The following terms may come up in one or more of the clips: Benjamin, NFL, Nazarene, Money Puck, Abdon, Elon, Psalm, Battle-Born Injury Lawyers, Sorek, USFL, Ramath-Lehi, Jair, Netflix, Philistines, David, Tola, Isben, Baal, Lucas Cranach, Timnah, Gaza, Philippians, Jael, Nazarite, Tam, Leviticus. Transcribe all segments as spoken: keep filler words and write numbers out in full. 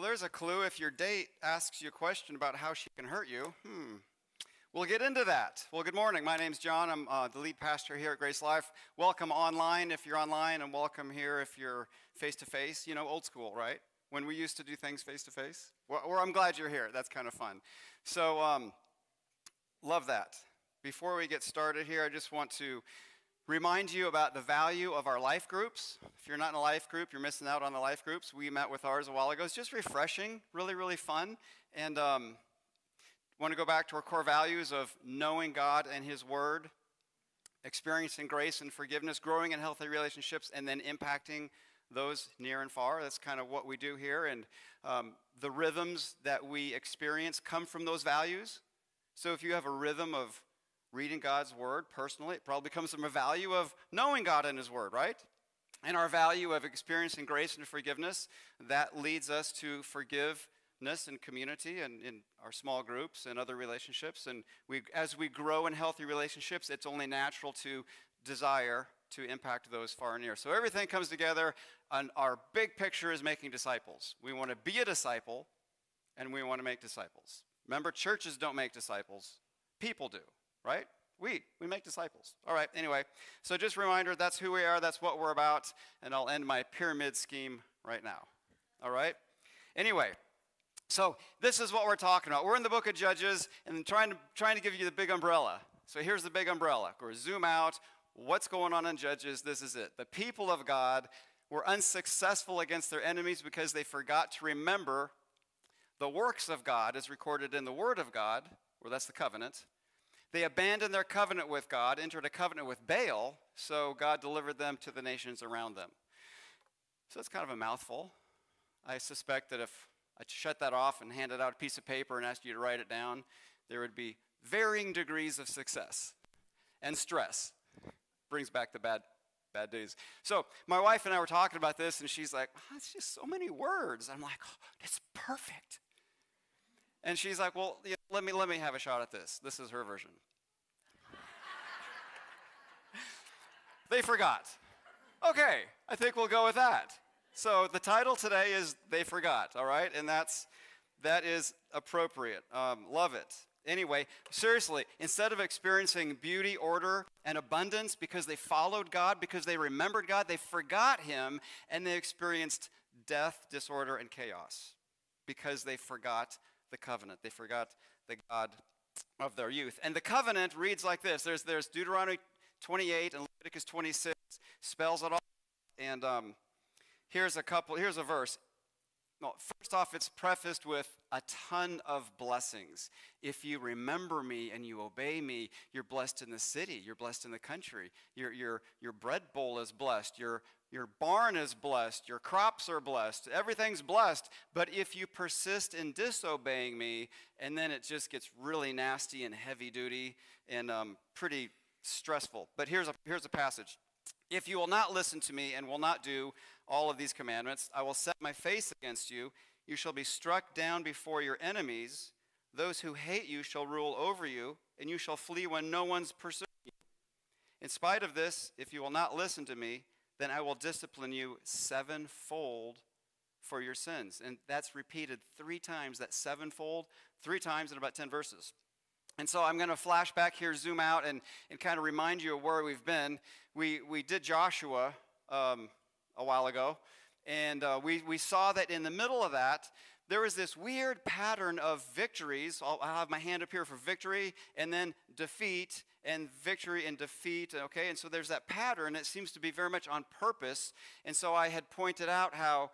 Well, there's a clue if your date asks you a question about how she can hurt you. Hmm. We'll get into that. Well, good morning. My name's John. I'm uh, the lead pastor here at Grace Life. Welcome online if you're online, and welcome here if you're face-to-face. You know, old school, right? When we used to do things face-to-face. Well, or I'm glad you're here. That's kind of fun. So, um, love that. Before we get started here, I just want to remind you about the value of our life groups. If you're not in a life group, you're missing out on the life groups. We met with ours a while ago. It's just refreshing, really, really fun. And um, want to go back to our core values of knowing God and His Word, experiencing grace and forgiveness, growing in healthy relationships, and then impacting those near and far. That's kind of what we do here. And um, the rhythms that we experience come from those values. So if you have a rhythm of reading God's Word personally, it probably comes from a value of knowing God and His Word, right? And our value of experiencing grace and forgiveness, that leads us to forgiveness and community and in our small groups and other relationships. And we, as we grow in healthy relationships, it's only natural to desire to impact those far and near. So everything comes together, and our big picture is making disciples. We want to be a disciple, and we want to make disciples. Remember, churches don't make disciples. People do. Right? We, we make disciples. All right, anyway, so just a reminder, that's who we are, that's what we're about, and I'll end my pyramid scheme right now. All right? Anyway, so this is what we're talking about. We're in the book of Judges, and I'm trying to, trying to give you the big umbrella. So here's the big umbrella. We're zoom out. What's going on in Judges? This is it. The people of God were unsuccessful against their enemies because they forgot to remember the works of God as recorded in the Word of God, well, that's the covenant. They abandoned their covenant with God, entered a covenant with Baal, so God delivered them to the nations around them. So that's kind of a mouthful. I suspect that if I shut that off and handed out a piece of paper and asked you to write it down, there would be varying degrees of success and stress. Brings back the bad, bad days. So my wife and I were talking about this, and she's like, oh, it's just so many words. I'm like, oh, it's perfect. And she's like, well, you know, let me, let me have a shot at this. This is her version. They forgot. Okay, I think we'll go with that. So the title today is They Forgot, all right? And that's, that is appropriate. Um, love it. Anyway, seriously, instead of experiencing beauty, order, and abundance because they followed God, because they remembered God, they forgot Him, and they experienced death, disorder, and chaos because they forgot the covenant. They forgot the God of their youth. And the covenant reads like this. There's, there's Deuteronomy twenty-eight and Leviticus twenty-six spells it all. And um, here's a couple, here's a verse. Well, first off, it's prefaced with a ton of blessings. If you remember me and you obey me, you're blessed in the city. You're blessed in the country. Your, your, your bread bowl is blessed. Your, your barn is blessed. Your crops are blessed. Everything's blessed. But if you persist in disobeying me, and then it just gets really nasty and heavy duty and um, pretty stressful. But here's a, here's a passage. If you will not listen to me and will not do all of these commandments, I will set my face against you. You shall be struck down before your enemies. Those who hate you shall rule over you, and you shall flee when no one's pursuing you. In spite of this, if you will not listen to me, then I will discipline you sevenfold for your sins. And that's repeated three times, that sevenfold, three times in about ten verses. And so I'm going to flash back here, zoom out, and, and kind of remind you of where we've been. We, we did Joshua um, a while ago, and uh, we, we saw that in the middle of that, there was this weird pattern of victories. I'll, I'll have my hand up here for victory, and then defeat, and victory and defeat, okay? And so there's that pattern. It seems to be very much on purpose. And so I had pointed out how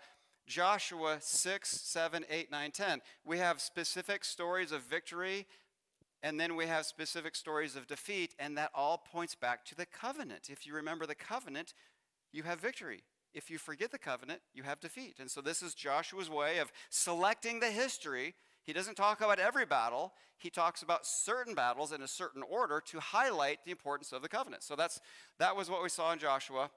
Joshua six, seven, eight, nine, ten, we have specific stories of victory, and then we have specific stories of defeat, and that all points back to the covenant. If you remember the covenant, you have victory. If you forget the covenant, you have defeat. And so this is Joshua's way of selecting the history. He doesn't talk about every battle. He talks about certain battles in a certain order to highlight the importance of the covenant. So that's, that was what we saw in Joshua.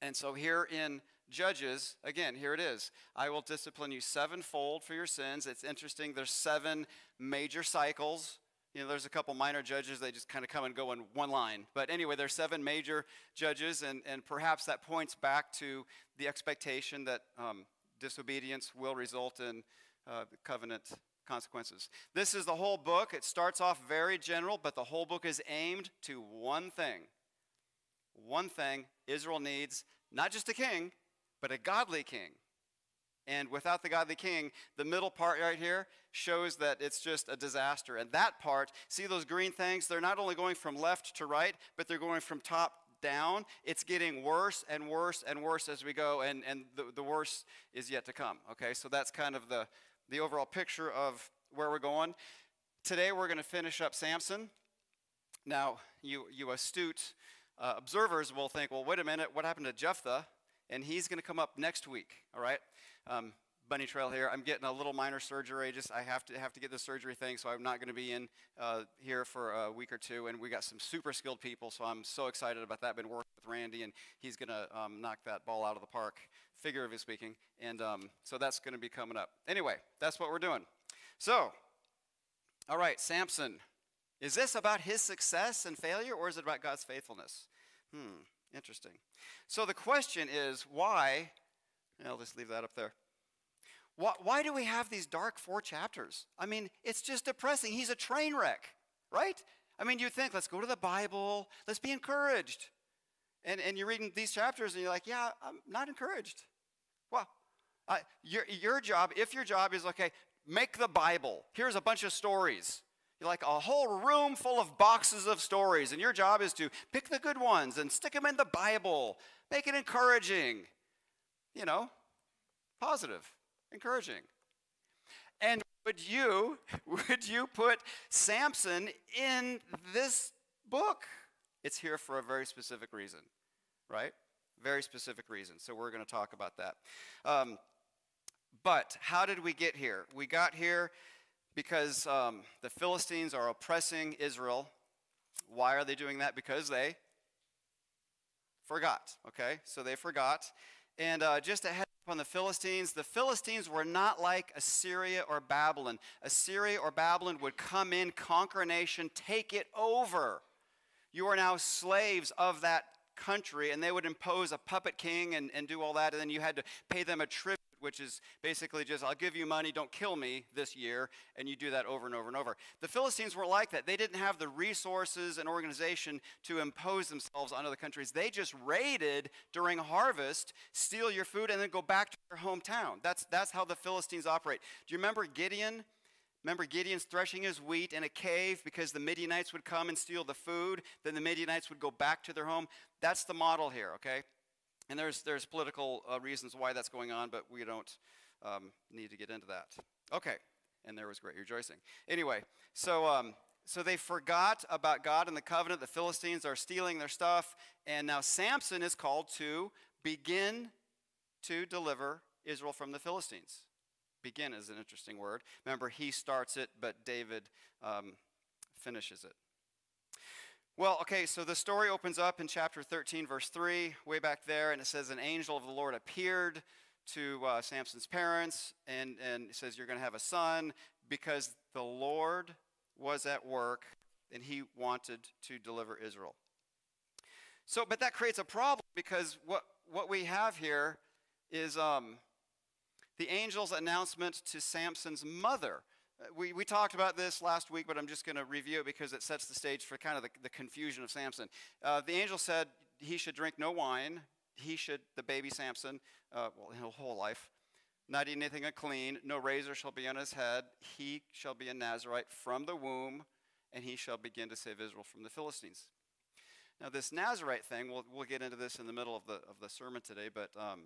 And so here in Judges, again, here it is. I will discipline you sevenfold for your sins. It's interesting. There's seven major cycles. You know, there's a couple minor judges. They just kind of come and go in one line. But anyway, there's seven major judges, and, and perhaps that points back to the expectation that um, disobedience will result in uh, covenant consequences. This is the whole book. It starts off very general, but the whole book is aimed to one thing. One thing Israel needs, not just a king, but a godly king. And without the godly king, the middle part right here shows that it's just a disaster. And that part, see those green things? They're not only going from left to right, but they're going from top down. It's getting worse and worse and worse as we go, and, and the, the worst is yet to come. Okay, so that's kind of the, the overall picture of where we're going. Today we're going to finish up Samson. Now, you, you astute uh, observers will think, well, wait a minute, what happened to Jephthah? And he's going to come up next week, all right? Um, bunny trail here. I'm getting a little minor surgery. Just I have to have to get the surgery thing, so I'm not going to be in uh, here for a week or two. And we got some super skilled people, so I'm so excited about that. I've been working with Randy, and he's going to um, knock that ball out of the park, figuratively speaking. And um, so that's going to be coming up. Anyway, that's what we're doing. So, all right, Samson. Is this about his success and failure, or is it about God's faithfulness? Hmm. Interesting. So the question is, why, I'll just leave that up there. Why, why do we have these dark four chapters? I mean, it's just depressing. He's a train wreck, right? I mean, you think, let's go to the Bible. Let's be encouraged. And, and you're reading these chapters, and you're like, yeah, I'm not encouraged. Well, uh, your, your job, if your job is, okay, make the Bible. Here's a bunch of stories. You're like a whole room full of boxes of stories, and your job is to pick the good ones and stick them in the Bible. Make it encouraging, you know, positive, encouraging. And would you, would you put Samson in this book? It's here for a very specific reason, right? Very specific reason. So we're going to talk about that. Um, but how did we get here? We got here because um, the Philistines are oppressing Israel. Why are they doing that? Because they forgot, okay? So they forgot. And uh, just a heads up on the Philistines, the Philistines were not like Assyria or Babylon. Assyria or Babylon would come in, conquer a nation, take it over. You are now slaves of that country, and they would impose a puppet king and, and do all that, and then you had to pay them a tribute, which is basically just, I'll give you money, don't kill me this year, and you do that over and over and over. The Philistines weren't like that. They didn't have the resources and organization to impose themselves on other countries. They just raided during harvest, steal your food, and then go back to your hometown. That's, that's how the Philistines operate. Do you remember Gideon? Remember Gideon's threshing his wheat in a cave because the Midianites would come and steal the food, then the Midianites would go back to their home. That's the model here, okay? And there's, there's political uh, reasons why that's going on, but we don't um, need to get into that. Okay, and there was great rejoicing. Anyway, so, um, so they forgot about God and the covenant. The Philistines are stealing their stuff, and now Samson is called to begin to deliver Israel from the Philistines. Begin is an interesting word. Remember, he starts it, but David um, finishes it. Well, okay, so the story opens up in chapter thirteen, verse three, way back there, and it says, an angel of the Lord appeared to uh, Samson's parents, and, and it says, you're going to have a son, because the Lord was at work, and he wanted to deliver Israel. So, but that creates a problem, because what, what we have here is um, the angel's announcement to Samson's mother. We, we talked about this last week, but I'm just going to review it because it sets the stage for kind of the, the confusion of Samson. Uh, the angel said he should drink no wine. He should, the baby Samson, uh, well, his whole life, not eat anything unclean. No razor shall be on his head. He shall be a Nazarite from the womb, and he shall begin to save Israel from the Philistines. Now, this Nazarite thing, we'll, we'll get into this in the middle of the, of the sermon today, but um,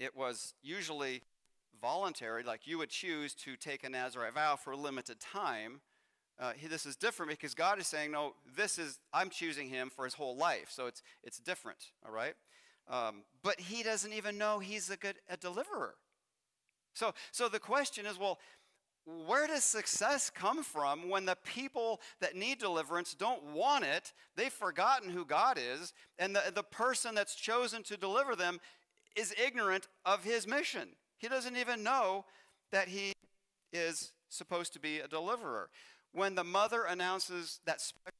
it was usually voluntary, like you would choose to take a Nazarite vow for a limited time. Uh, he, this is different because God is saying, no, this is, I'm choosing him for his whole life. So it's it's different, all right? Um, but he doesn't even know he's a good a deliverer. So, so the question is, well, where does success come from when the people that need deliverance don't want it, they've forgotten who God is, and the, the person that's chosen to deliver them is ignorant of his mission? He doesn't even know that he is supposed to be a deliverer. When the mother announces that special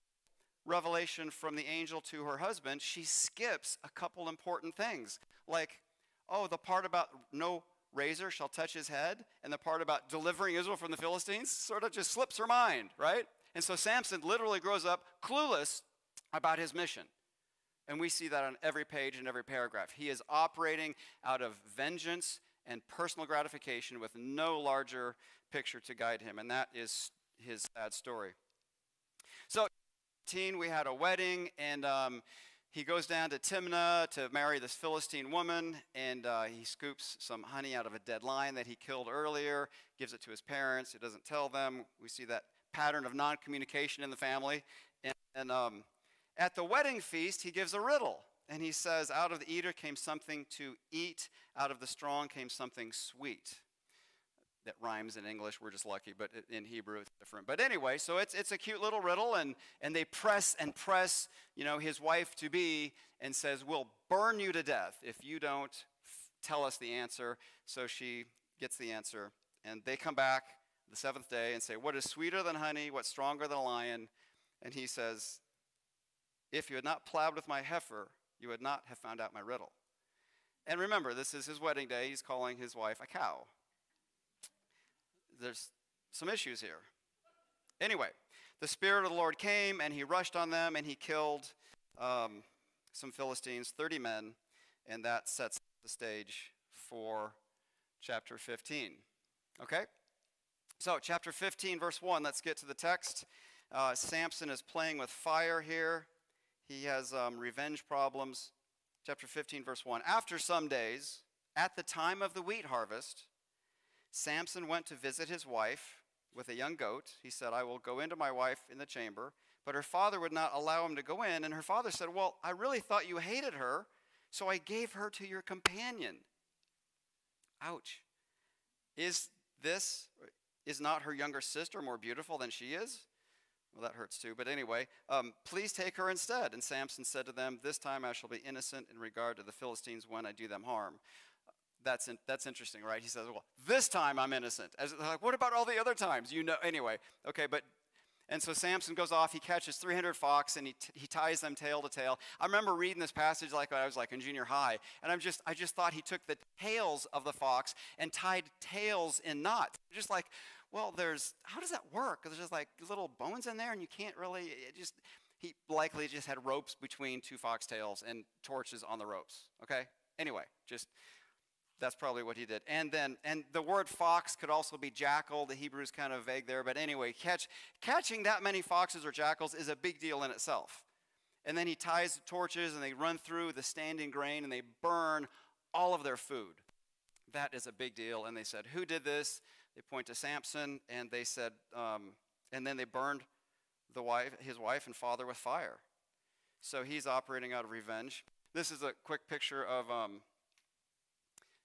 revelation from the angel to her husband, she skips a couple important things. Like, oh, the part about no razor shall touch his head, and the part about delivering Israel from the Philistines sort of just slips her mind, right? And so Samson literally grows up clueless about his mission. And we see that on every page and every paragraph. He is operating out of vengeance and personal gratification with no larger picture to guide him. And that is his sad story. So, eighteen, we had a wedding, and um, he goes down to Timnah to marry this Philistine woman, and uh, he scoops some honey out of a dead lion that he killed earlier, gives it to his parents. He doesn't tell them. We see that pattern of non-communication in the family. And, and um, at the wedding feast, he gives a riddle. And he says, out of the eater came something to eat, out of the strong came something sweet. That rhymes in English, we're just lucky, but in Hebrew it's different. But anyway, so it's it's a cute little riddle, and, and they press and press, you know, his wife-to-be, and says, we'll burn you to death if you don't f- tell us the answer. So she gets the answer, and they come back the seventh day and say, what is sweeter than honey, what's stronger than a lion? And he says, if you had not plowed with my heifer, you would not have found out my riddle. And remember, this is his wedding day. He's calling his wife a cow. There's some issues here. Anyway, the Spirit of the Lord came, and he rushed on them, and he killed um, some Philistines, thirty men, and that sets the stage for chapter fifteen. Okay? So, chapter fifteen, verse one, let's get to the text. Uh, Samson is playing with fire here. He has um, revenge problems. Chapter fifteen, verse one. After some days, at the time of the wheat harvest, Samson went to visit his wife with a young goat. He said, I will go into my wife in the chamber. But her father would not allow him to go in. And her father said, well, I really thought you hated her, so I gave her to your companion. Ouch. Is this, is not her younger sister more beautiful than she is? Well, that hurts too. But anyway, um, please take her instead. And Samson said to them, this time I shall be innocent in regard to the Philistines when I do them harm. That's in, that's interesting, right? He says, well, this time I'm innocent. As, like, what about all the other times? You know, anyway, okay, but, and so Samson goes off, he catches three hundred fox, and he, t- he ties them tail to tail. I remember reading this passage like I was like in junior high, and I'm just, I just thought he took the tails of the fox and tied tails in knots. Just like, well, there's, how does that work? There's just like little bones in there, and you can't really, it just, he likely just had ropes between two foxtails and torches on the ropes, okay? Anyway, just... that's probably what he did. And then, and the word fox could also be jackal. The Hebrew is kind of vague there. But anyway, catch, catching that many foxes or jackals is a big deal in itself. And then he ties the torches, and they run through the standing grain, and they burn all of their food. That is a big deal. And they said, who did this? They point to Samson, and they said, um, and then they burned the wife, his wife and father with fire. So he's operating out of revenge. This is a quick picture of... Um,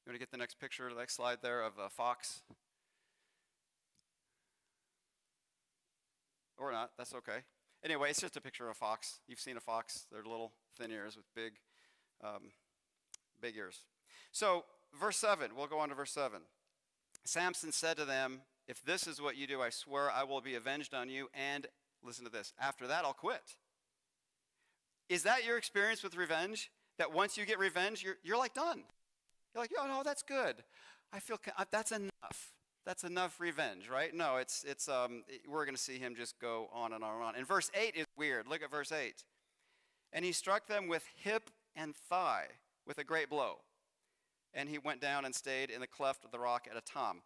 You want to get the next picture, the next slide there of a fox? Or not, that's okay. Anyway, it's just a picture of a fox. You've seen a fox. They're little thin ears with big, um, big ears. So verse seven, we'll go on to verse seven. Samson said to them, if this is what you do, I swear I will be avenged on you. And listen to this, after that I'll quit. Is that your experience with revenge? That once you get revenge, you're, you're like done. You're like, oh, no, that's good. I feel that's enough. That's enough revenge, right? No, it's, it's um, it, we're going to see him just go on and on and on. And verse eight is weird. Look at verse eight. And he struck them with hip and thigh with a great blow. And he went down and stayed in the cleft of the rock at a Tam.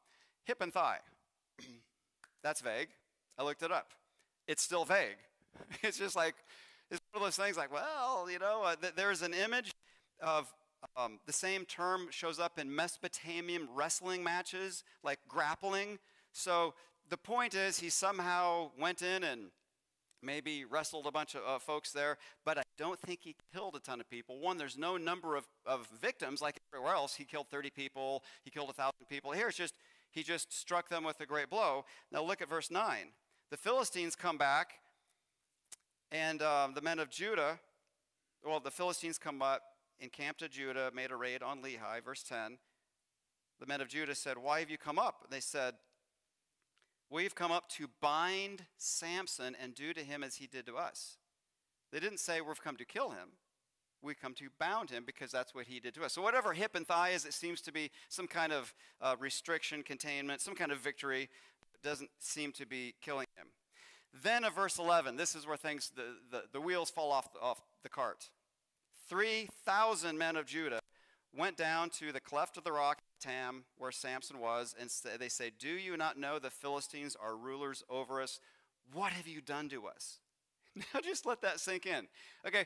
Hip and thigh. That's vague. I looked it up. It's still vague. It's just like, it's one of those things like, well, you know, uh, th- there's an image of, Um, the same term shows up in Mesopotamian wrestling matches, like grappling. So the point is he somehow went in and maybe wrestled a bunch of uh, folks there, but I don't think he killed a ton of people. One, there's no number of, of victims like everywhere else. He killed thirty people. He killed one thousand people. Here it's just, he just struck them with a great blow. Now look at verse nine. The Philistines come back, and um, the men of Judah, well, the Philistines come up, encamped to Judah, made a raid on Lehi. Verse ten, the men of Judah said, why have you come up? And they said, we've come up to bind Samson and do to him as he did to us. They didn't say, we've come to kill him. we come to bound him, because that's what he did to us. So whatever hip and thigh is, it seems to be some kind of uh, restriction, containment, some kind of victory. It doesn't seem to be killing him. Then of verse eleven, this is where things, the, the, the wheels fall off, off the cart. three thousand men of Judah went down to the cleft of the rock, Tam, where Samson was, and they say, "Do you not know the Philistines are rulers over us? What have you done to us?" Now just let that sink in. Okay,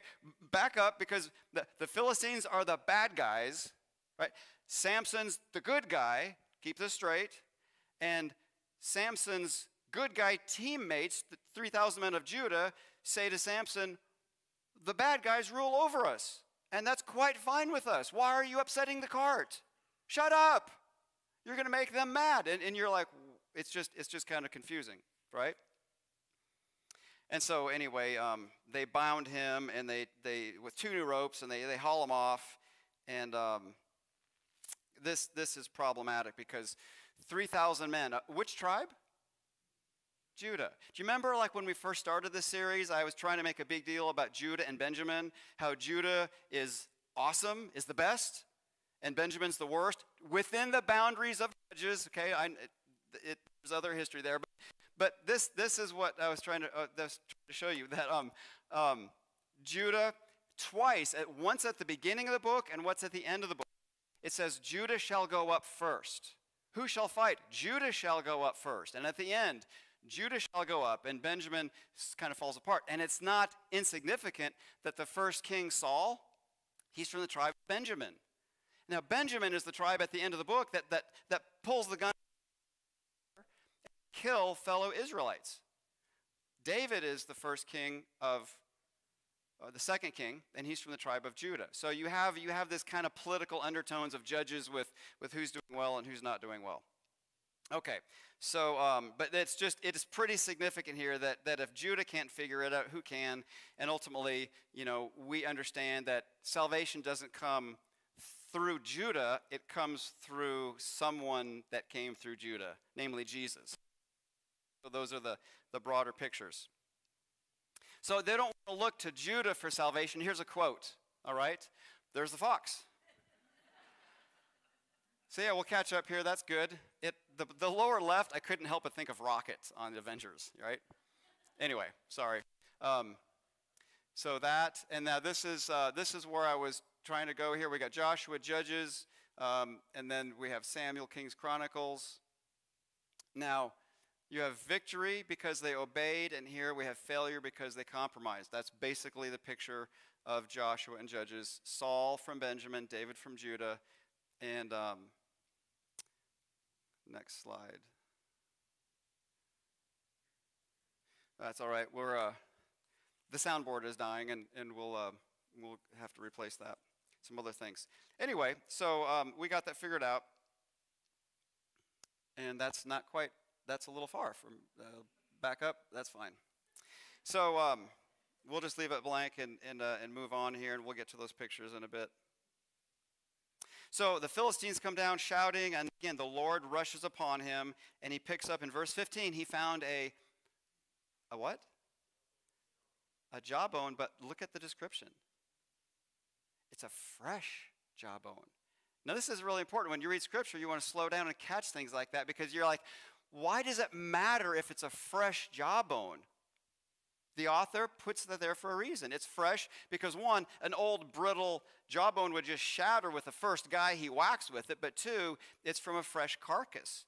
back up, because the, the Philistines are the bad guys, right? Samson's the good guy, keep this straight, and Samson's good guy teammates, the three thousand men of Judah, say to Samson, "The bad guys rule over us, and that's quite fine with us. Why are you upsetting the cart? Shut up. You're going to make them mad." And, and you're like, it's just, it's just kind of confusing, right? And so anyway, um, they bound him, and they, they with two new ropes, and they, they haul him off. And um, this, this is problematic, because three thousand men, uh, which tribe? Judah. Do you remember, like, when we first started this series, I was trying to make a big deal about Judah and Benjamin, how Judah is awesome, is the best, and Benjamin's the worst, within the boundaries of Judges. Okay, I, it, it, there's other history there, but, but this this is what I was trying to, uh, was trying to show you, that um, um, Judah twice, at once at the beginning of the book and once at the end of the book, it says, "Judah shall go up first." Who shall fight? Judah shall go up first. And at the end, Judah shall go up, and Benjamin kind of falls apart. And it's not insignificant that the first king, Saul, he's from the tribe of Benjamin. Now, Benjamin is the tribe at the end of the book that, that, that pulls the gun and kill fellow Israelites. David is the first king of, uh, the second king, and he's from the tribe of Judah. So you have, you have this kind of political undertones of judges with, with who's doing well and who's not doing well. Okay, so, um, but it's just, it is pretty significant here that, that if Judah can't figure it out, who can? And ultimately, you know, we understand that salvation doesn't come through Judah, it comes through someone that came through Judah, namely Jesus. So those are the, the broader pictures. So they don't want to look to Judah for salvation. Here's a quote, all right? There's the fox. So yeah, we'll catch up here. That's good. It, the, the lower left, I couldn't help but think of rockets on the Avengers, right? Anyway, sorry. Um, so that, and now this is, uh, this is where I was trying to go here. We got Joshua, Judges, um, and then we have Samuel, Kings, Chronicles. Now, you have victory because they obeyed, and here we have failure because they compromised. That's basically the picture of Joshua and Judges. Saul from Benjamin, David from Judah, and... Um, next slide. That's all right. We're uh, the soundboard is dying, and and we'll uh, we'll have to replace that. Some other things. Anyway, so um, we got that figured out, and that's not quite. That's a little far from uh, back up. That's fine. So um, we'll just leave it blank and and uh, and move on here, and we'll get to those pictures in a bit. So the Philistines come down shouting, and again, the Lord rushes upon him, and he picks up in verse fifteen, he found a, a what? A jawbone, but look at the description. It's a fresh jawbone. Now this is really important. When you read scripture, you want to slow down and catch things like that, because you're like, why does it matter if it's a fresh jawbone? The author puts that there for a reason. It's fresh because, one, an old, brittle jawbone would just shatter with the first guy he whacks with it. But, two, it's from a fresh carcass.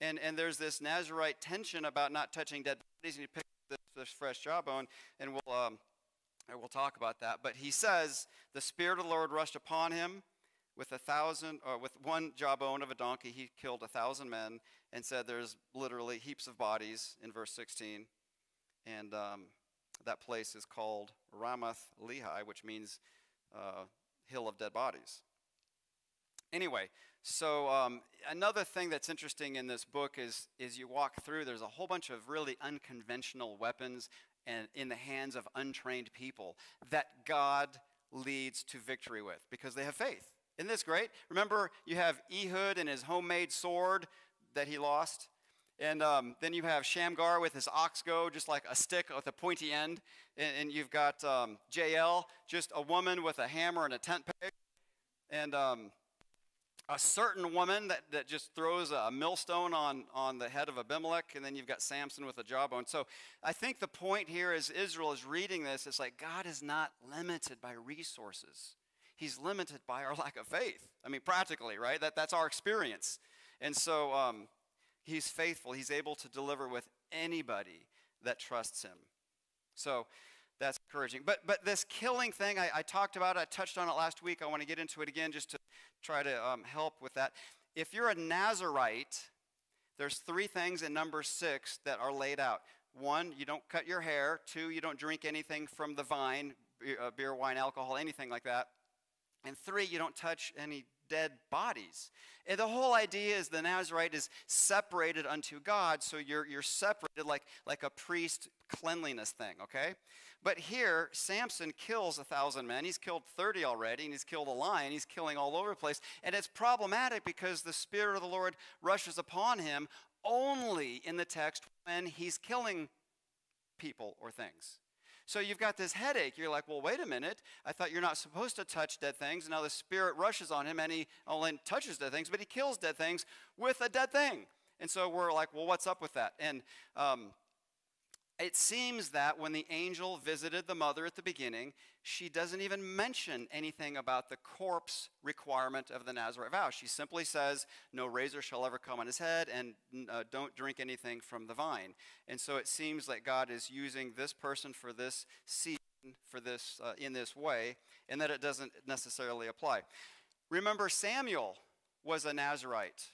And, and there's this Nazarite tension about not touching dead bodies. And you pick up this, this fresh jawbone, and we'll, um, and we'll talk about that. But he says, the Spirit of the Lord rushed upon him with a thousand, or with one jawbone of a donkey. He killed a thousand men, and said there's literally heaps of bodies in verse sixteen. And um, that place is called Ramath-Lehi, which means uh, hill of dead bodies. Anyway, so um, another thing that's interesting in this book is, is you walk through, there's a whole bunch of really unconventional weapons and in the hands of untrained people that God leads to victory with because they have faith. Isn't this great? Remember, you have Ehud and his homemade sword that he lost. And um, then you have Shamgar with his ox goad, just like a stick with a pointy end. And, and you've got um, Jael, just a woman with a hammer and a tent peg. And um, a certain woman that, that just throws a millstone on, on the head of Abimelech. And then you've got Samson with a jawbone. So I think the point here is Israel is reading this. It's like God is not limited by resources. He's limited by our lack of faith. I mean, practically, right? That, that's our experience. And so um, he's faithful. He's able to deliver with anybody that trusts him. So that's encouraging. But but this killing thing, I, I talked about it. I touched on it last week. I want to get into it again just to try to um, help with that. If you're a Nazarite, there's three things in number six that are laid out. One, you don't cut your hair. Two, you don't drink anything from the vine, beer, wine, alcohol, anything like that. And three, you don't touch any dead bodies. And the whole idea is the Nazarite is separated unto God, so you're you're separated like, like a priest cleanliness thing, okay? But here, Samson kills a thousand men. He's killed thirty already, and he's killed a lion. He's killing all over the place. And it's problematic because the Spirit of the Lord rushes upon him only in the text when he's killing people or things. So you've got this headache. You're like, well, wait a minute. I thought you're not supposed to touch dead things. Now the Spirit rushes on him, and he only touches dead things, but he kills dead things with a dead thing. And so we're like, well, what's up with that? And um, it seems that when the angel visited the mother at the beginning, she doesn't even mention anything about the corpse requirement of the Nazarite vow. She simply says, no razor shall ever come on his head, and uh, don't drink anything from the vine. And so it seems like God is using this person for this season, for this, uh, in this way, and that it doesn't necessarily apply. Remember, Samuel was a Nazarite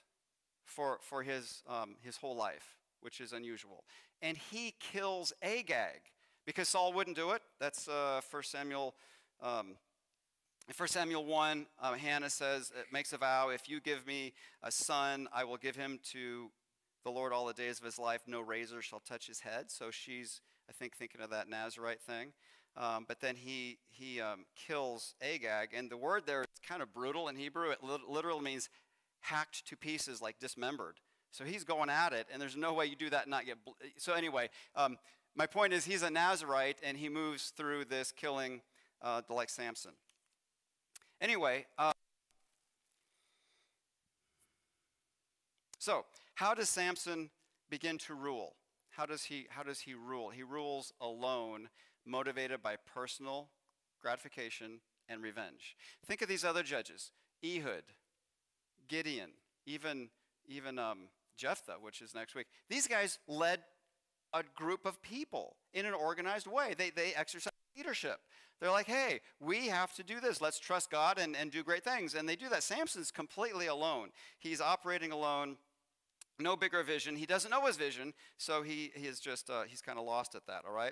for, for his, um, his whole life, which is unusual. And he kills Agag because Saul wouldn't do it. That's uh, First Samuel. Um, First Samuel one, uh, Hannah says, it makes a vow, if you give me a son, I will give him to the Lord all the days of his life. No razor shall touch his head. So she's, I think, thinking of that Nazarite thing. Um, but then he, he um, kills Agag. And the word there is kind of brutal in Hebrew. It li- literally means hacked to pieces, like dismembered. So he's going at it, and there's no way you do that and not get... Bl- so anyway, um, my point is he's a Nazarite, and he moves through this killing uh, like Samson. Anyway, uh, so how does Samson begin to rule? How does he? How does he rule? He rules alone, motivated by personal gratification and revenge. Think of these other judges: Ehud, Gideon, even even. Um, Jephthah, which is next week. These guys led a group of people in an organized way. They they exercise leadership. They're like, hey, we have to do this. Let's trust God and, and do great things. And they do that. Samson's completely alone. He's operating alone, no bigger vision. He doesn't know his vision, so he, he is just, uh, he's kind of lost at that, all right?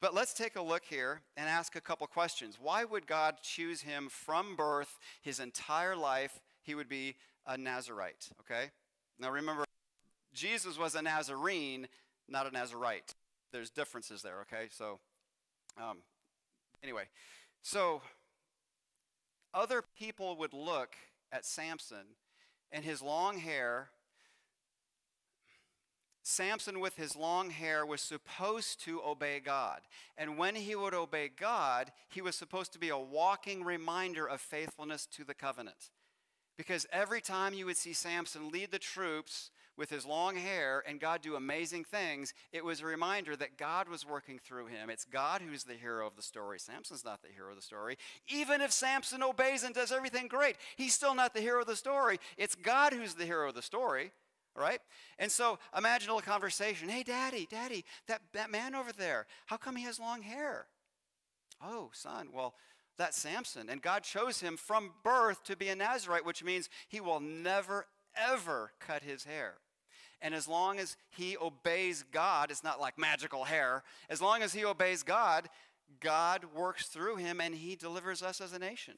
But let's take a look here and ask a couple questions. Why would God choose him from birth? His entire life, he would be a Nazarite, okay? Now remember, Jesus was a Nazarene, not a Nazarite. There's differences there, okay? So, um, anyway. So, other people would look at Samson and his long hair. Samson with his long hair was supposed to obey God. And when he would obey God, he was supposed to be a walking reminder of faithfulness to the covenant. Because every time you would see Samson lead the troops with his long hair and God do amazing things, it was a reminder that God was working through him. It's God who's the hero of the story. Samson's not the hero of the story. Even if Samson obeys and does everything great, he's still not the hero of the story. It's God who's the hero of the story, right? And so imagine a little conversation. Hey, Daddy, Daddy, that, that man over there, how come he has long hair? Oh, son, well... that's Samson, and God chose him from birth to be a Nazarite, which means he will never, ever cut his hair. And as long as he obeys God, it's not like magical hair, as long as he obeys God, God works through him, and he delivers us as a nation.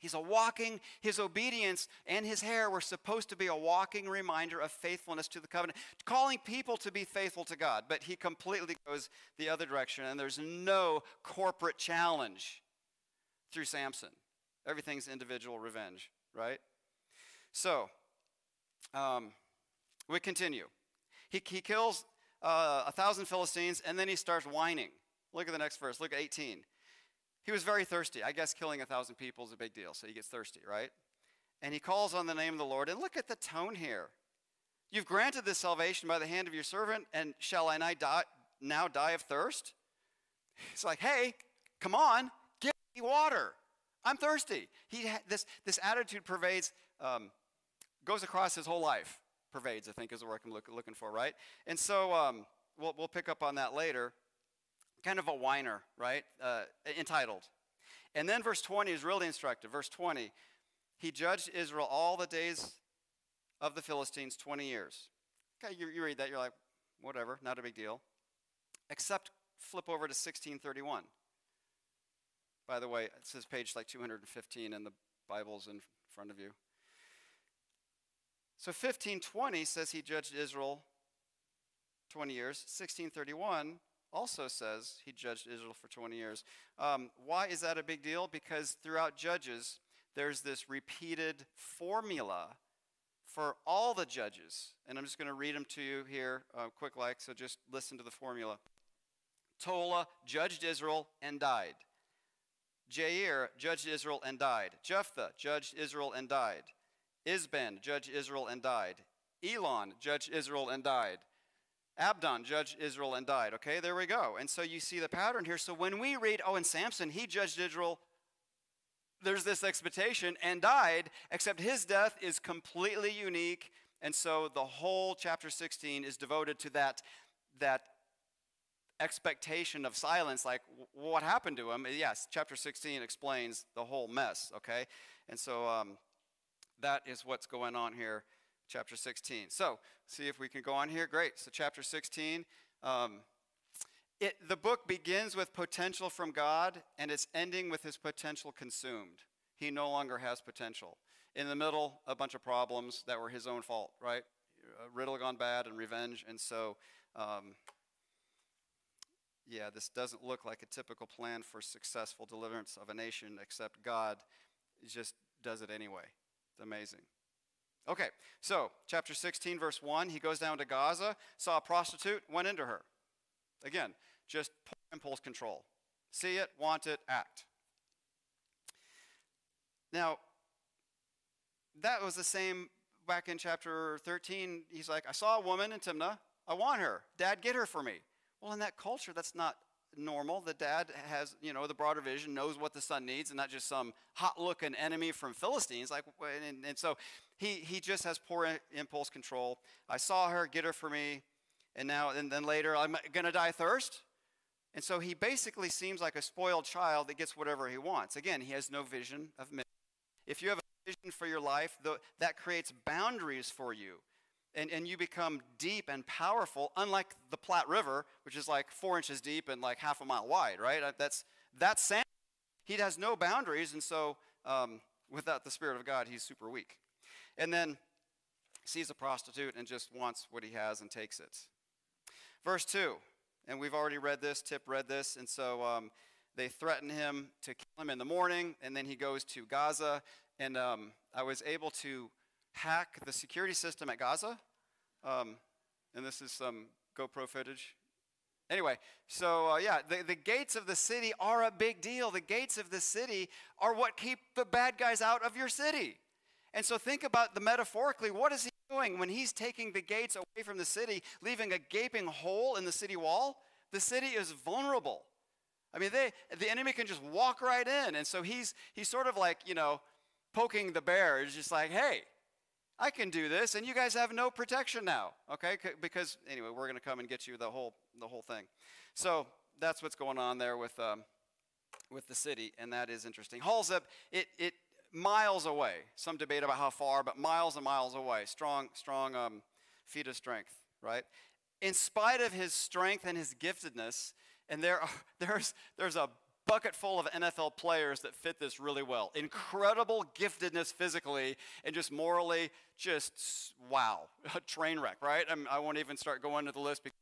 He's a walking, his obedience and his hair were supposed to be a walking reminder of faithfulness to the covenant, calling people to be faithful to God, but he completely goes the other direction, and there's no corporate challenge through Samson. Everything's individual revenge, right? So, um, we continue. He, he kills uh, a thousand Philistines, and then he starts whining. Look at the next verse. Look at eighteen. He was very thirsty. I guess killing a thousand people is a big deal, so he gets thirsty, right? And he calls on the name of the Lord. And look at the tone here. You've granted this salvation by the hand of your servant, and shall I now die of thirst? It's like, hey, come on, give me water. I'm thirsty. He this this attitude pervades, um, goes across his whole life. Pervades, I think, is the word I'm look, looking for, right? And so um, we'll we'll pick up on that later. Kind of a whiner, right? Uh, entitled. And then verse twenty is really instructive. Verse twenty, he judged Israel all the days of the Philistines twenty years. Okay, you, you read that, you're like, whatever, not a big deal. Except flip over to sixteen thirty-one. By the way, it says page like two hundred fifteen in the Bibles in front of you. So fifteen twenty says he judged Israel twenty years. sixteen thirty-one also says he judged Israel for twenty years. Um, why is that a big deal? Because throughout Judges, there's this repeated formula for all the judges. And I'm just going to read them to you here, uh, quick like, so just listen to the formula. Tola judged Israel and died. Jair judged Israel and died. Jephthah judged Israel and died. Isben judged Israel and died. Elon judged Israel and died. Abdon judged Israel and died. Okay, there we go. And so you see the pattern here. So when we read, oh, and Samson, he judged Israel, there's this expectation, and died, except his death is completely unique. And so the whole chapter sixteen is devoted to that, that expectation of silence, like what happened to him. Yes, chapter sixteen explains the whole mess, okay? And so um, that is what's going on here, chapter sixteen. So see if we can go on here. Great. So chapter sixteen. Um, It, the book begins with potential from God, and it's ending with his potential consumed. He no longer has potential. In the middle, a bunch of problems that were his own fault, right? A riddle gone bad and revenge. And so, um, yeah, this doesn't look like a typical plan for successful deliverance of a nation, except God just does it anyway. It's amazing. Okay, so chapter sixteen, verse one, he goes down to Gaza, saw a prostitute, went into her. Again, just impulse control. See it, want it, act. Now, that was the same back in chapter thirteen. He's like, I saw a woman in Timnah. I want her. Dad, get her for me. Well, in that culture, that's not normal. The dad has, you know, the broader vision, knows what the son needs, and not just some hot-looking enemy from Philistines. Like, and, and so he, he just has poor impulse control. I saw her, get her for me. And now, and then later, I'm going to die of thirst. And so he basically seems like a spoiled child that gets whatever he wants. Again, he has no vision of mission. If you have a vision for your life, the, that creates boundaries for you. And, and you become deep and powerful, unlike the Platte River, which is like four inches deep and like half a mile wide, right? That's, that's Samuel. He has no boundaries, and so um, without the Spirit of God, he's super weak. And then sees a prostitute and just wants what he has and takes it. Verse two, and we've already read this, Tip read this, and so um, they threaten him to kill him in the morning, and then he goes to Gaza, and um, I was able to hack the security system at Gaza, um, and this is some GoPro footage. Anyway, so uh, yeah, the, the gates of the city are a big deal. The gates of the city are what keep the bad guys out of your city. And so think about the metaphorically, what is he doing when he's taking the gates away from the city, leaving a gaping hole in the city wall? The city is vulnerable. I mean, they, the enemy can just walk right in. And so he's, he's sort of like, you know, poking the bear. It's just like, hey, I can do this, and you guys have no protection now, okay? Because, anyway, we're going to come and get you the whole, the whole thing. So that's what's going on there with, um, with the city, and that is interesting. Hauls up, it, it miles away. Some debate about how far, but miles and miles away. Strong, strong um, feet of strength, right? In spite of his strength and his giftedness, and there are, there's, there's a bucket full of N F L players that fit this really well. Incredible giftedness physically and just morally, just wow, a train wreck, right? I'm, I won't even start going to the list because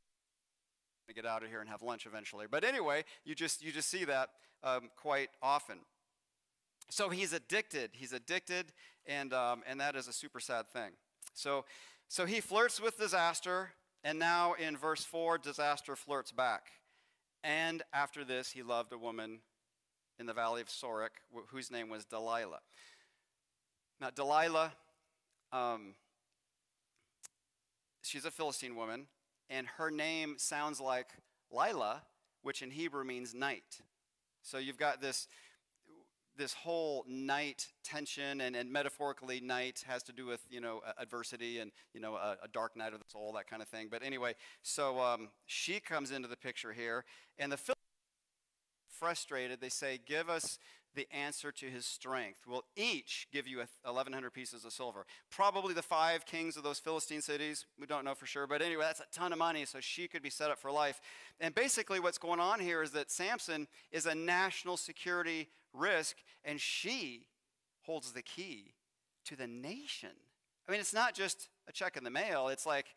I'm going to get out of here and have lunch eventually. But anyway, you just, you just see that um, quite often. So he's addicted. He's addicted, and um, and that is a super sad thing. So, so he flirts with disaster, And now in verse four, disaster flirts back. And after this, he loved a woman in the valley of Sorek, whose name was Delilah. Now, Delilah, um, she's a Philistine woman, and her name sounds like Lila, which in Hebrew means night. So you've got this, this whole night tension, and, and metaphorically night has to do with, you know, adversity and, you know, a, a dark night of the soul, that kind of thing. But anyway, so um, she comes into the picture here, and the Philistines are frustrated. They say, give us the answer to his strength. We'll each give you eleven hundred pieces of silver. Probably the five kings of those Philistine cities. We don't know for sure. But anyway, that's a ton of money, so she could be set up for life. And basically what's going on here is that Samson is a national security risk, and she holds the key to the nation. I mean, it's not just a check in the mail. It's like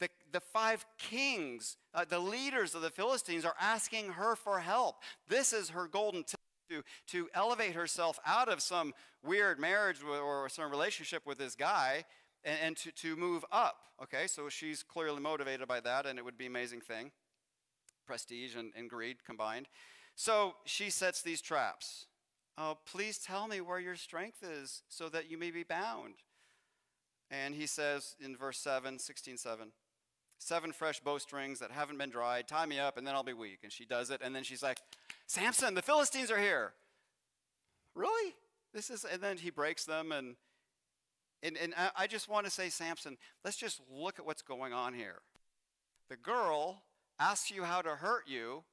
the, the five kings, uh, the leaders of the Philistines are asking her for help. This is her golden ticket. To, to elevate herself out of some weird marriage or some relationship with this guy and, and to, to move up, okay? So she's clearly motivated by that, and it would be an amazing thing. Prestige and, and greed combined. So she sets these traps. Oh, please tell me where your strength is so that you may be bound. And he says in verse seven, sixteen seven, seven fresh bowstrings that haven't been dried, tie me up, and then I'll be weak. And she does it, and then she's like, Samson, the Philistines are here. Really? This is, and then he breaks them, and, and, and I just want to say, Samson, let's just look at what's going on here. The girl asks you how to hurt you.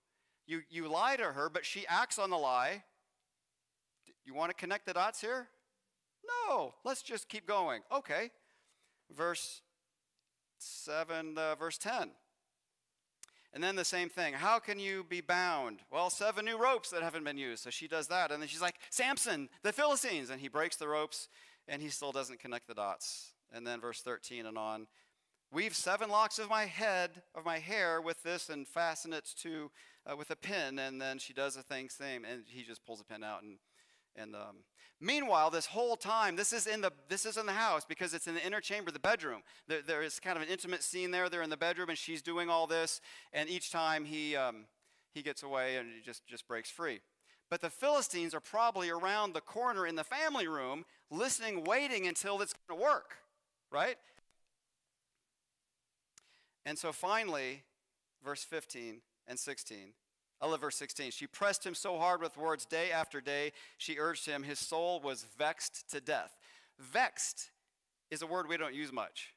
You, you lie to her, but she acts on the lie. You want to connect the dots here? No, let's just keep going. Okay, verse seven, uh, verse ten. And then the same thing. How can you be bound? Well, seven new ropes that haven't been used. So she does that. And then she's like, Samson, the Philistines. And he breaks the ropes, and he still doesn't connect the dots. And then verse thirteen and on. Weave seven locks of my head, of my hair with this, and fasten it to, uh, with a pin. And then she does the thing, same. And he just pulls a pin out. And, and um, meanwhile, this whole time, this is, in the, this is in the house because it's in the inner chamber, the bedroom. There, there is kind of an intimate scene there. They're in the bedroom, and she's doing all this. And each time he, um, he gets away, and he just, just breaks free. But the Philistines are probably around the corner in the family room, listening, waiting until it's going to work, right? And so finally, verse fifteen and sixteen. I love verse sixteen. She pressed him so hard with words day after day. She urged him. His soul was vexed to death. Vexed is a word we don't use much.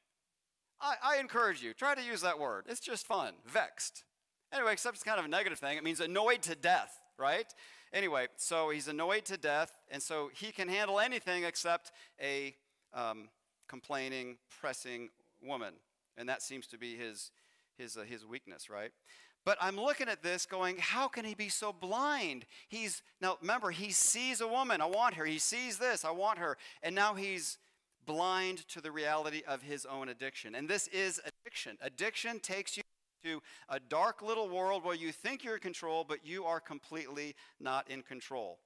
I, I encourage you, try to use that word. It's just fun. Vexed. Anyway, except it's kind of a negative thing. It means annoyed to death, right? Anyway, so he's annoyed to death, and so he can handle anything except a um, complaining, pressing woman. And that seems to be his, his, uh, his weakness, right? But I'm looking at this going, how can he be so blind? He's, now remember, he sees a woman. I want her. He sees this. I want her. And now he's blind to the reality of his own addiction. And this is addiction. Addiction takes you to a dark little world where you think you're in control, but you are completely not in control.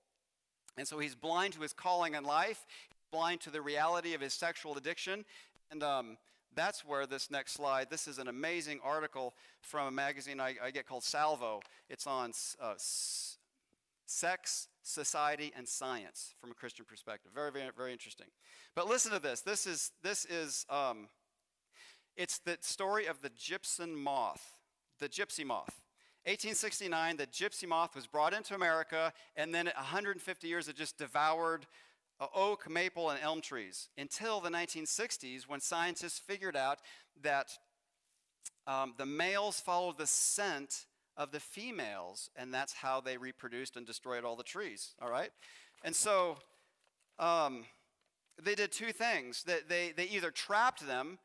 And so he's blind to his calling in life, blind to the reality of his sexual addiction. And, um, that's where this next slide, this is an amazing article from a magazine I, I get called Salvo. It's on uh, sex, society, and science from a Christian perspective. Very, very, very interesting. But listen to this. This is, this is um, it's the story of the gypsum moth, the gypsy moth. eighteen sixty-nine, the gypsy moth was brought into America, and then one hundred fifty years it just devoured oak, maple, and elm trees until the nineteen sixties when scientists figured out that um, the males followed the scent of the females, and that's how they reproduced and destroyed all the trees, all right? And so um, they did two things. They, they, they either trapped them,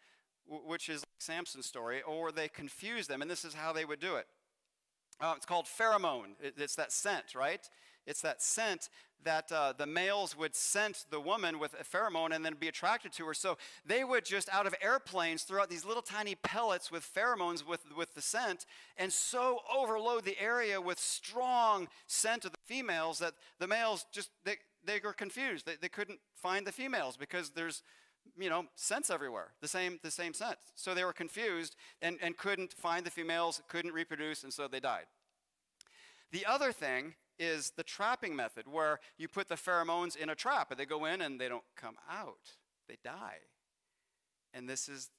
which is like Samson's story, or they confused them, and this is how they would do it. Uh, it's called pheromone. It, it's that scent, right? It's that scent that uh, the males would scent the woman with a pheromone and then be attracted to her. So they would just, out of airplanes, throw out these little tiny pellets with pheromones with, with the scent, and so overload the area with strong scent of the females that the males just, they, they were confused. They, they couldn't find the females because there's you know, scents everywhere, the same the same scent. So they were confused and, and couldn't find the females, couldn't reproduce, and so they died. The other thing is the trapping method, where you put the pheromones in a trap, and they go in and they don't come out. They die. And this is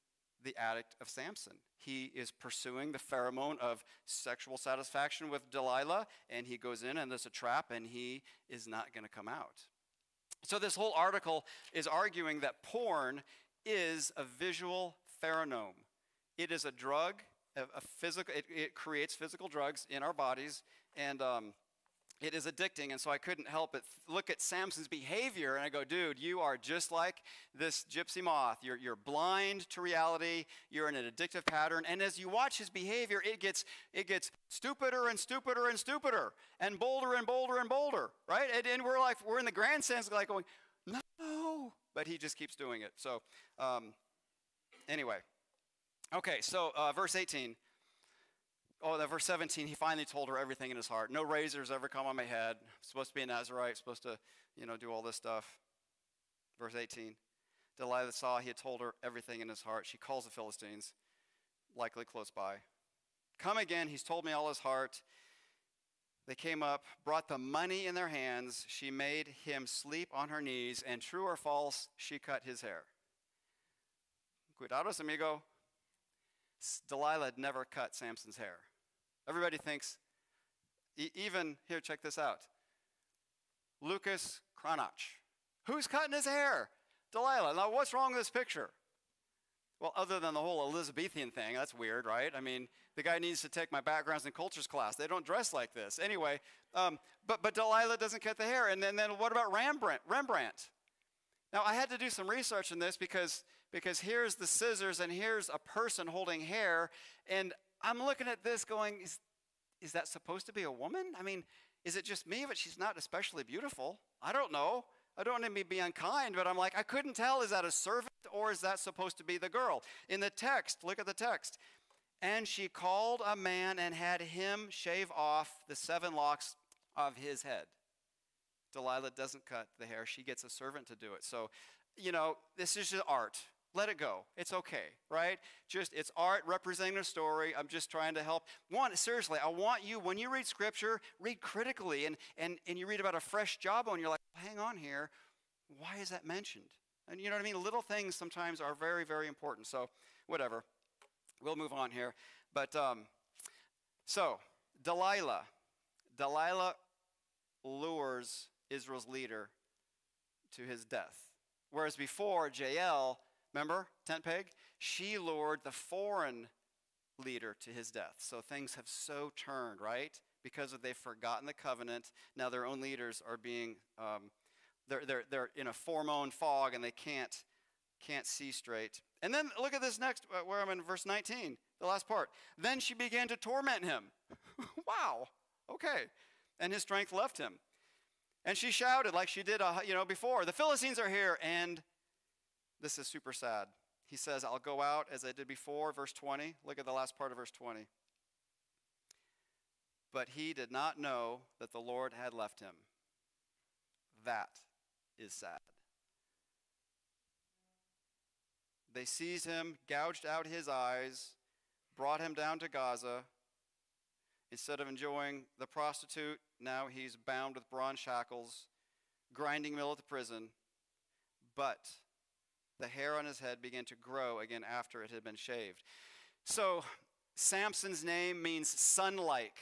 the addict of Samson. He is pursuing the pheromone of sexual satisfaction with Delilah, and he goes in and there's a trap, and he is not going to come out. So this whole article is arguing that porn is a visual pheromone. It is a drug, a, a physical. It, it creates physical drugs in our bodies, and um, it is addicting. And so I couldn't help but look at Samson's behavior, and I go, dude, you are just like this gypsy moth. You're, you're blind to reality. You're in an addictive pattern. And as you watch his behavior, it gets it gets stupider and stupider and stupider and bolder and bolder and bolder, right? And, and we're like, we're in the grand sense like going, no, but he just keeps doing it. So um, anyway, okay, so uh, verse eighteen. Oh, that verse seventeen, he finally told her everything in his heart. No razors ever come on my head. I'm supposed to be a Nazarite, supposed to, you know, do all this stuff. Verse eighteen, Delilah saw he had told her everything in his heart. She calls the Philistines, likely close by. Come again, he's told me all his heart. They came up, brought the money in their hands. She made him sleep on her knees, and true or false, she cut his hair. Cuidados, amigo. Delilah had never cut Samson's hair. Everybody thinks, e even, here, check this out. Lucas Cranach. Who's cutting his hair? Delilah. Now, what's wrong with this picture? Well, other than the whole Elizabethan thing, that's weird, right? I mean, the guy needs to take my backgrounds and cultures class. They don't dress like this. Anyway, um, but, but Delilah doesn't cut the hair. And then, then what about Rembrandt? Rembrandt? Now, I had to do some research in this because, because here's the scissors and here's a person holding hair. And I'm looking at this going, is, is that supposed to be a woman? I mean, is it just me? But she's not especially beautiful. I don't know. I don't want to be unkind, but I'm like, I couldn't tell. Is that a servant or is that supposed to be the girl? In the text, look at the text. And she called a man and had him shave off the seven locks of his head. Delilah doesn't cut the hair. She gets a servant to do it. So, you know, this is just art. Let it go. It's okay, right? Just, it's art representing a story. I'm just trying to help. One, seriously, I want you, when you read Scripture, read critically. And, and, and you read about a fresh jawbone, you're like, hang on here. Why is that mentioned? And you know what I mean? Little things sometimes are very, very important. So, whatever. We'll move on here. But, um, so, Delilah. Delilah lures Israel's leader to his death. Whereas before, Jael, remember, tent peg? She lured the foreign leader to his death. So things have so turned, right? Because of they've forgotten the covenant. Now their own leaders are being, um, they're, they're, they're in a pheromone fog and they can't, can't see straight. And then look at this next, uh, where I'm in verse nineteen, the last part. Then she began to torment him. Wow, okay. And his strength left him. And she shouted like she did, uh, you know, before. The Philistines are here, and this is super sad. He says, I'll go out as I did before, verse twenty. Look at the last part of verse twenty. But he did not know that the Lord had left him. That is sad. They seized him, gouged out his eyes, brought him down to Gaza. Instead of enjoying the prostitute, now he's bound with bronze shackles, grinding mill at the prison. But the hair on his head began to grow again after it had been shaved. So Samson's name means sun-like,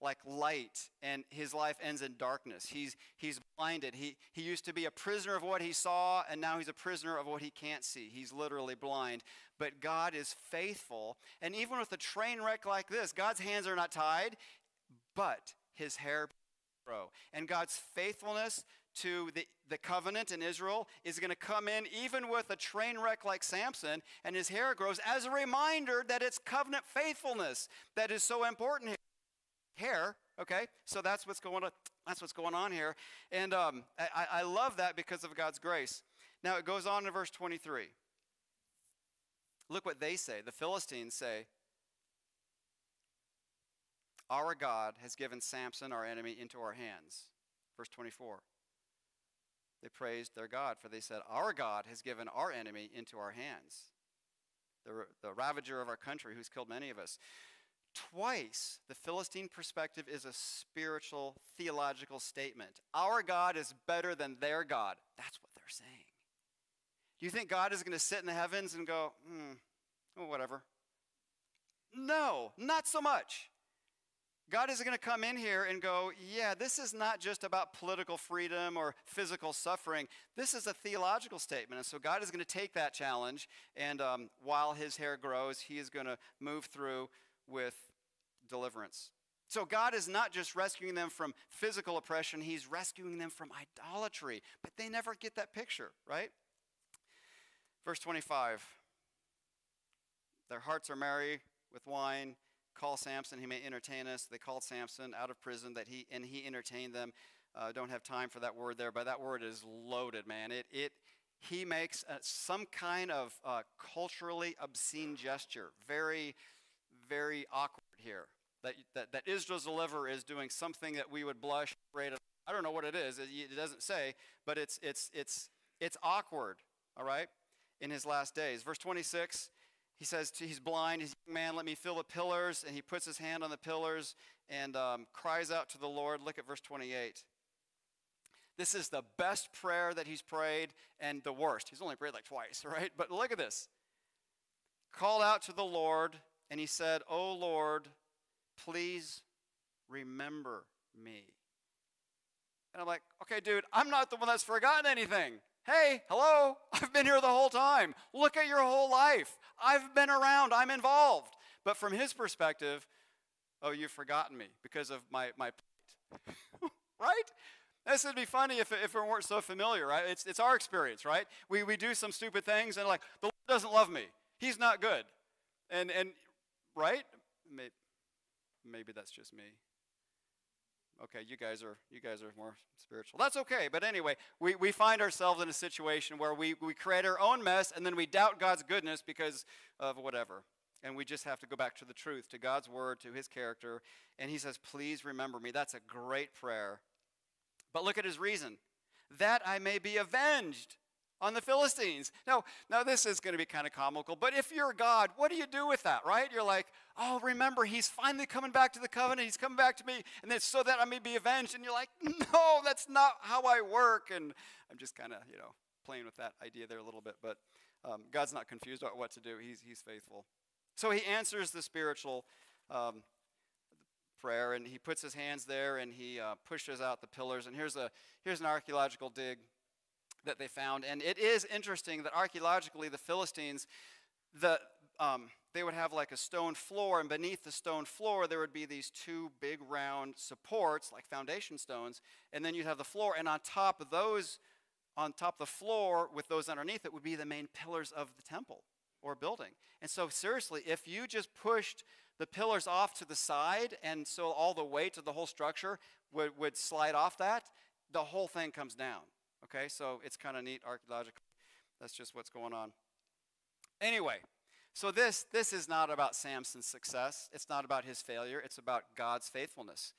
like light, and his life ends in darkness. He's, he's blinded. He, he used to be a prisoner of what he saw, and now he's a prisoner of what he can't see. He's literally blind. But God is faithful. And even with a train wreck like this, God's hands are not tied, but his hair grow. And God's faithfulness to the, the covenant in Israel is going to come in even with a train wreck like Samson, and his hair grows as a reminder that it's covenant faithfulness that is so important here. Hair, okay, so that's what's going on. That's what's going on here, and um, I, I love that because of God's grace. Now it goes on in verse twenty-three. Look what they say. The Philistines say, "Our God has given Samson, our enemy, into our hands." Verse twenty-four. They praised their God, for they said, "Our God has given our enemy into our hands, the, the ravager of our country who's killed many of us." Twice, the Philistine perspective is a spiritual, theological statement. Our God is better than their God. That's what they're saying. Do you think God is going to sit in the heavens and go, hmm, oh, whatever? No, not so much. God is going to come in here and go, yeah, this is not just about political freedom or physical suffering. This is a theological statement. And so God is going to take that challenge. And um, while his hair grows, he is going to move through with deliverance. So God is not just rescuing them from physical oppression. He's rescuing them from idolatry. But they never get that picture, right? Verse twenty-five. Their hearts are merry with wine. Call Samson, he may entertain us. They called Samson out of prison, that he and he entertained them. Uh, don't have time for that word there, but that word is loaded, man. It it he makes a, some kind of uh, culturally obscene gesture, very very awkward here. That that that Israel's deliverer is doing something that we would blush. Right at, I don't know what it is. It, it doesn't say, but it's it's it's it's awkward. All right, in his last days, verse twenty-six. He says, to, he's blind, he's young man, let me feel the pillars. And he puts his hand on the pillars and um, cries out to the Lord. Look at verse twenty-eight. This is the best prayer that he's prayed and the worst. He's only prayed like twice, right? But look at this. Called out to the Lord, and he said, "O Lord, please remember me." And I'm like, okay, dude, I'm not the one that's forgotten anything. Hey, hello, I've been here the whole time. Look at your whole life. I've been around, I'm involved. But from his perspective, oh, you've forgotten me because of my, my plight, right? This would be funny if, if it weren't so familiar, right? It's, it's our experience, right? We, we do some stupid things and like, the Lord doesn't love me. He's not good. And, and right? Maybe, maybe that's just me. Okay, you guys are you guys are more spiritual. That's okay, but anyway, we, we find ourselves in a situation where we, we create our own mess and then we doubt God's goodness because of whatever. And we just have to go back to the truth, to God's word, to his character. And he says, "Please remember me." That's a great prayer. But look at his reason. "That I may be avenged on the Philistines." Now, now this is going to be kind of comical, but if you're God, what do you do with that, right? You're like, oh, remember, he's finally coming back to the covenant. He's coming back to me, and then so that I may be avenged. And you're like, no, that's not how I work. And I'm just kind of, you know, playing with that idea there a little bit. But um, God's not confused about what to do. He's, he's faithful. So he answers the spiritual um, prayer, and he puts his hands there, and he uh, pushes out the pillars. And here's a here's an archaeological dig that they found. And it is interesting that archaeologically the Philistines, the um, they would have like a stone floor, and beneath the stone floor there would be these two big round supports like foundation stones, and then you'd have the floor, and on top of those, on top of the floor with those underneath it would be the main pillars of the temple or building. And so seriously, if you just pushed the pillars off to the side, and so all the weight of the whole structure would, would slide off that, the whole thing comes down. Okay, so it's kind of neat archaeologically. That's just what's going on. Anyway, so this, this is not about Samson's success. It's not about his failure. It's about God's faithfulness.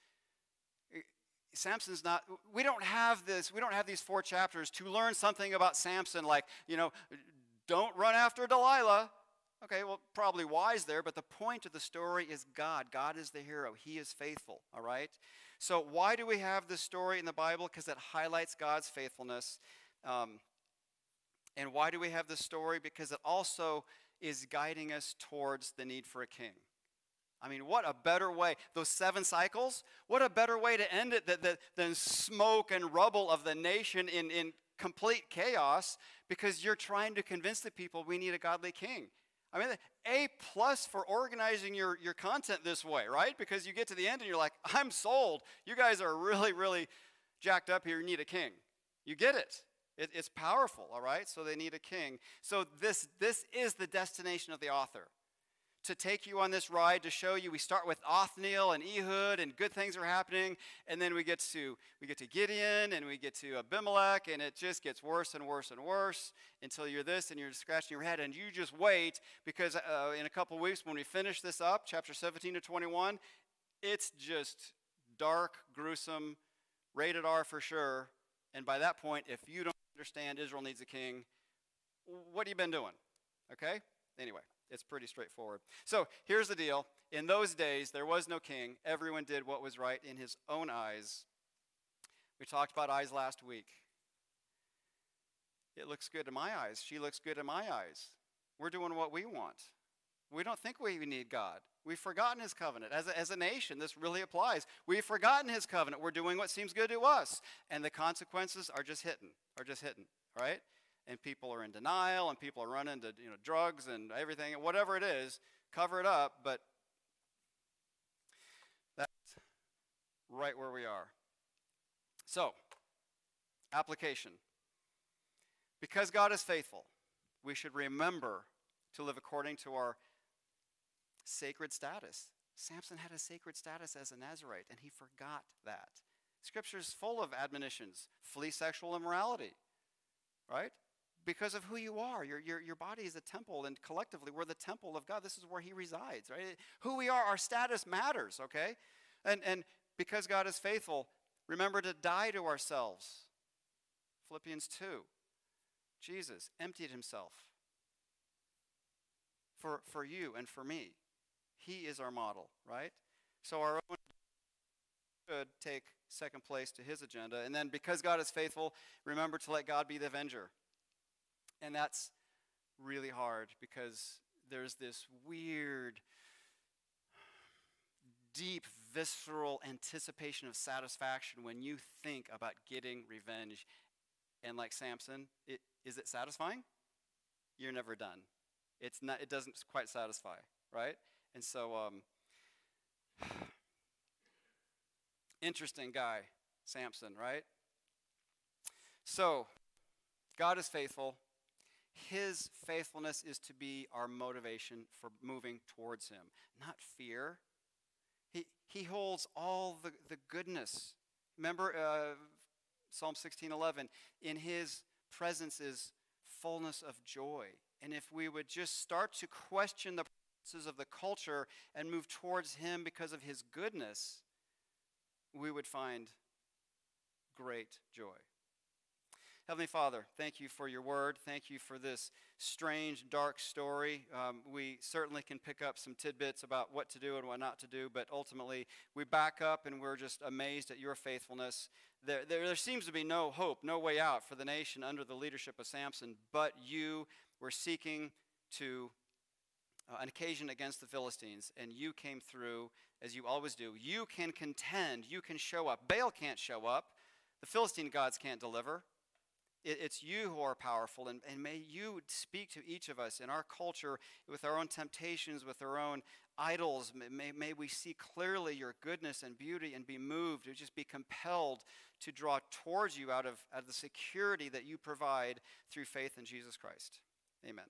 Samson's not, we don't have this, we don't have these four chapters to learn something about Samson, like, you know, don't run after Delilah. Okay, well, probably wise there, but the point of the story is God. God is the hero. He is faithful, all right? So why do we have this story in the Bible? Because it highlights God's faithfulness. Um, and why do we have this story? Because it also is guiding us towards the need for a king. I mean, what a better way. Those seven cycles, what a better way to end it than, than smoke and rubble of the nation in, in complete chaos, because you're trying to convince the people we need a godly king. I mean, A plus for organizing your, your content this way, right? Because you get to the end and you're like, I'm sold. You guys are really, really jacked up here. You need a king. You get it. it. It's powerful, all right? So they need a king. So this this is the destination of the author, to take you on this ride, to show you. We start with Othniel and Ehud, and good things are happening, and then we get to we get to Gideon, and we get to Abimelech, and it just gets worse and worse and worse until you're this, and you're scratching your head, and you just wait, because uh, in a couple of weeks when we finish this up, chapter seventeen to twenty-one, it's just dark, gruesome, rated R for sure, And by that point, if you don't understand Israel needs a king, what have you been doing? Okay? Anyway, it's pretty straightforward. So here's the deal. In those days, there was no king. Everyone did what was right in his own eyes. We talked about eyes last week. It looks good in my eyes. She looks good in my eyes. We're doing what we want. We don't think we need God. We've forgotten his covenant. As a, as a nation, this really applies. We've forgotten his covenant. We're doing what seems good to us. And the consequences are just hitting, are just hitting, right? And people are in denial, and people are running to you know, drugs and everything, whatever it is, cover it up, but that's right where we are. So, application. Because God is faithful, we should remember to live according to our sacred status. Samson had a sacred status as a Nazarite, and he forgot that. Scripture is full of admonitions. Flee sexual immorality, right? Because of who you are. Your, your, your body is a temple, and collectively we're the temple of God. This is where he resides, right? Who we are, our status matters, okay? And, and because God is faithful, remember to die to ourselves. Philippians two. Jesus emptied himself for, for you and for me. He is our model, right? So our own should take second place to his agenda. And then because God is faithful, remember to let God be the avenger. And that's really hard because there's this weird, deep, visceral anticipation of satisfaction when you think about getting revenge. And like Samson, it, is it satisfying? You're never done. It's not. It doesn't quite satisfy, right? And so, um, interesting guy, Samson, right? So, God is faithful. His faithfulness is to be our motivation for moving towards him, not fear. He, he holds all the, the goodness. Remember uh, Psalm sixteen eleven, in his presence is fullness of joy. And if we would just start to question the practices of the culture and move towards him because of his goodness, we would find great joy. Heavenly Father, thank you for your word. Thank you for this strange, dark story. Um, we certainly can pick up some tidbits about what to do and what not to do, but ultimately we back up and we're just amazed at your faithfulness. There, there, there seems to be no hope, no way out for the nation under the leadership of Samson, but you were seeking to uh, an occasion against the Philistines, and you came through as you always do. You can contend. You can show up. Baal can't show up. The Philistine gods can't deliver. It's you who are powerful, and, and may you speak to each of us in our culture with our own temptations, with our own idols. May, may we see clearly your goodness and beauty and be moved, or just be compelled to draw towards you out of, out of the security that you provide through faith in Jesus Christ. Amen.